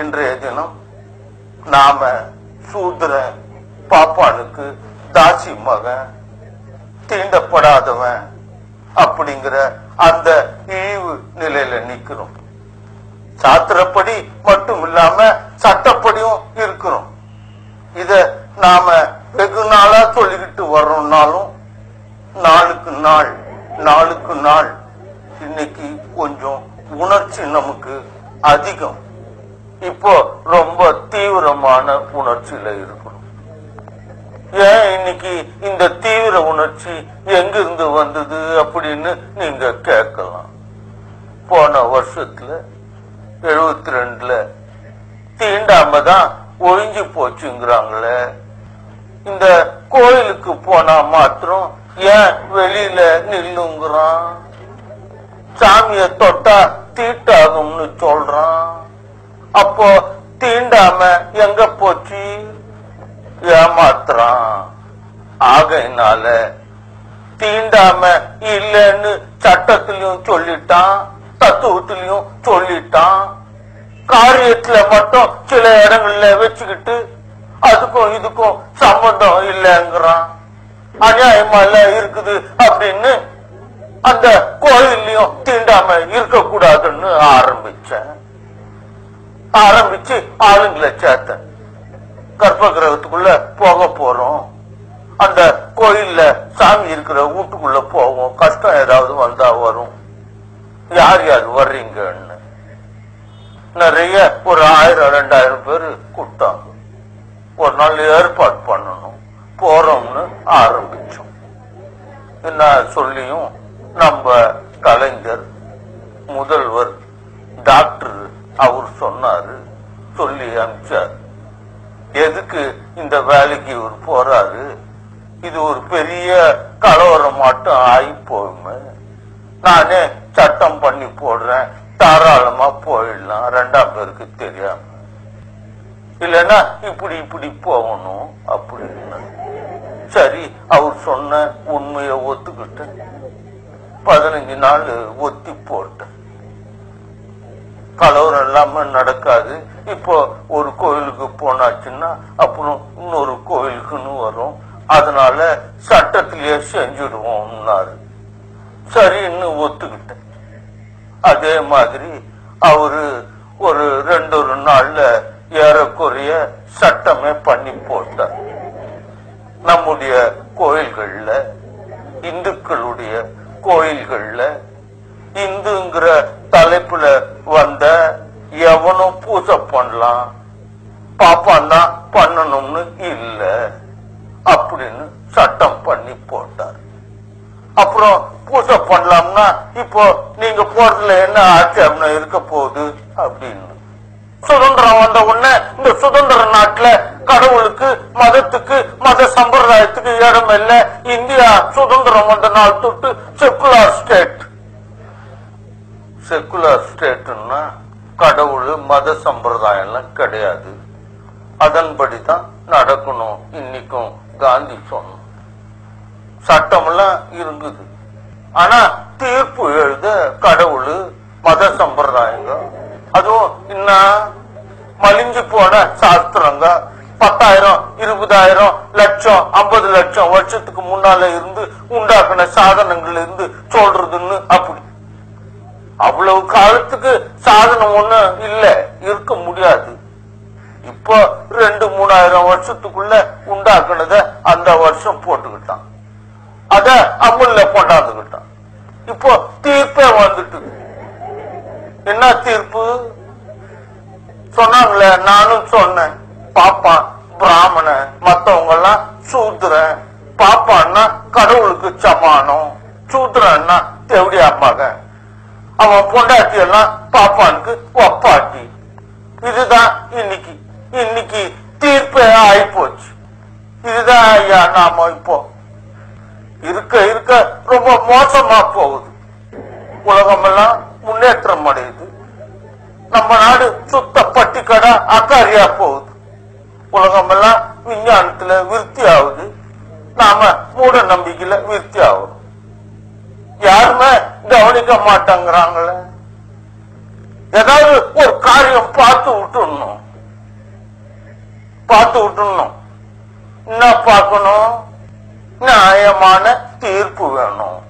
இன்றைய தினம் நாம சூத்திர பாப்பானுக்கு தாசி மகன், தீண்டப்படாதவன் அப்படிங்கிற அந்த இழிவு நிலையில நிக்கிறோம். சாத்திரப்படி மட்டும் இல்லாம சட்டப்படியும் இருக்கிறோம். இத நாம வெகு நாளா சொல்லிக்கிட்டு வர்றோம்னாலும் நாளுக்கு நாள் நாளுக்கு நாள் இன்னைக்கு கொஞ்சம் உணர்ச்சி நமக்கு அதிகம். இப்போ ரொம்ப தீவிரமான உணர்ச்சியில இருக்கிறோம். ஏன் இன்னைக்கு இந்த தீவிர உணர்ச்சி எங்கிருந்து வந்தது அப்படின்னு நீங்க கேட்கலாம். போன வருஷத்துல 72 தீண்டாம தான் ஒழிஞ்சு போச்சுங்கிறாங்களே, இந்த கோயிலுக்கு போனா மாத்திரம் ஏன் வெளியில நில்லுங்கிறான், சாமிய தொட்டா தீட்டாகும்னு சொல்றான், அப்போ தீண்டாம எங்க போச்சு, ஏமாத்துறான். ஆகையினால தீண்டாம இல்லன்னு சட்டத்திலையும் சொல்லிட்டான், தத்துவத்திலையும் சொல்லிட்டான், காரியத்துல மட்டும் சில இடங்கள்ல வச்சுக்கிட்டு அதுக்கும் இதுக்கும் சம்பந்தம் இல்லைங்கிறான், அநியாயமா இல்ல இருக்குது அப்படின்னு அந்த கோயிலையும் தீண்டாம இருக்கக்கூடாதுன்னு ஆரம்பிச்சு ஆளுங்களை சேர்த்த கர்ப்ப கிரகத்துக்குள்ள போக போறோம், அந்த கோயில்ல சாமி இருக்கிற வீட்டுக்குள்ள போவோம், கஷ்டம் ஏதாவது வந்தா வரும், யார் வர்றீங்கன்னு நிறைய ஒரு 1000-2000 பேரு கூட்டாங்க. ஒரு நாள் ஏற்பாடு பண்ணணும் போறோம்னு ஆரம்பிச்சோம். என்ன சொல்லியும் நம்ம கலைஞர் முதல்வர் டாக்டர் அவர் சொன்னாரு, சொல்லி அனுப்பிச்சார், எதுக்கு இந்த வேலைக்கு இவர் போறாரு, இது ஒரு பெரிய கலவரம் மட்டும் ஆகி போயுமே, நானே சட்டம் பண்ணி போடுறேன், தாராளமா போயிடலாம், 2ஆம் பேருக்கு தெரியாம, இல்லைன்னா இப்படி போகணும் அப்படின்னு. சரி, அவர் சொன்ன உண்மையை ஒத்துக்கிட்டு 15 நாள் ஒத்தி போட்ட, கலவரம் இல்லாம நடக்காது. இப்போ ஒரு கோயிலுக்கு போனாச்சுன்னா அப்புறம் இன்னொரு கோயிலுக்குன்னு வரும், அதனால சட்டத்திலேயே செஞ்சிடுவோம்னாரு. சரி, இன்னும் ஒத்துக்கிட்ட. அதே மாதிரி அவரு ஒரு 2 நாள்ல ஏறக்குறைய சட்டமே பண்ணி போட்டார். நம்முடைய கோயில்கள்ல, இந்துக்களுடைய கோயில்கள்ல, இந்துங்கிற தலைப்புல வந்த எவனும் பூசை பண்ணலாம், பாப்பாந்தான் பண்ணணும்னு இல்ல அப்படின்னு சட்டம் பண்ணி போட்டார். அப்புறம் பூசை பண்ணலாம்னா இப்போ நீங்க போறதுல என்ன ஆட்சேபனை இருக்க போகுது அப்படின்னு. சுதந்திரம் வந்த உடனே இந்த சுதந்திர நாட்டுல கடவுளுக்கு, மதத்துக்கு, மத சம்பிரதாயத்துக்கு இடம் இல்ல. இந்தியா சுதந்திரம் வந்த நாள் தொட்டு செக்குலர் ஸ்டேட். செக்குலர் ஸ்டேட்னா கடவுள், மத சம்பிரதாயம் எல்லாம் கிடையாது, அதன்படிதான் நடக்கணும். இன்னைக்கும் காந்தி சொன்ன சட்டம் எல்லாம் இருக்குது, ஆனா தீர்ப்பு எழுத கடவுள், மத சம்பிரதாயங்க, அதுவும் இன்னும் மலிஞ்சு போன சாஸ்திரங்க, 10,000, 20,000, 1,00,000, 50,00,000 வருஷத்துக்கு முன்னால இருந்து உண்டாக்கின சாதனங்கள் இருந்து சொல்றதுன்னு. அப்படி அவ்வளவு காலத்துக்கு சாதனம் ஒண்ணு இல்ல, இருக்க முடியாது. இப்போ 2,000-3,000 வருஷத்துக்குள்ள உண்டாக்குனத அந்த வருஷம் போட்டுக்கிட்டான், அத அமுல்ல கொண்டாந்துக்கிட்டான். இப்போ தீர்ப்பே வந்துட்டு. என்ன தீர்ப்பு சொன்னாங்களே, நானும் சொன்னேன், பாப்பான் பிராமண, மத்தவங்க எல்லாம் சூத்திரன், பாப்பான்னா கடவுளுக்கு சமானம், சூத்திரன்னா தேவடியா மகன், அவன் பொண்டாட்டி எல்லாம் பாப்பானுக்கு ஒப்பாட்டி. இதுதான் இன்னைக்கு தீர்ப்பே ஆகி போச்சு. இதுதான் ஐயா நாம இப்போ இருக்க இருக்க ரொம்ப மோசமா போகுது. உலகமெல்லாம் முன்னேற்றம் அடையுது, நம்ம நாடு சுத்த பட்டிக்கடா அக்காரியா போகுது, உலகமெல்லாம் விஞ்ஞானத்துல விருத்தி ஆகுது, நாம மூட நம்பிக்கையில விருத்தி ஆகுது, யாருமே கவனிக்க மாட்டாங்கிறாங்கள. ஏதாவது ஒரு காரியம் எல்லாரையும் பார்த்து விட்டுணும். என்ன பார்க்கணும்? நியாயமான தீர்ப்பு வேணும்.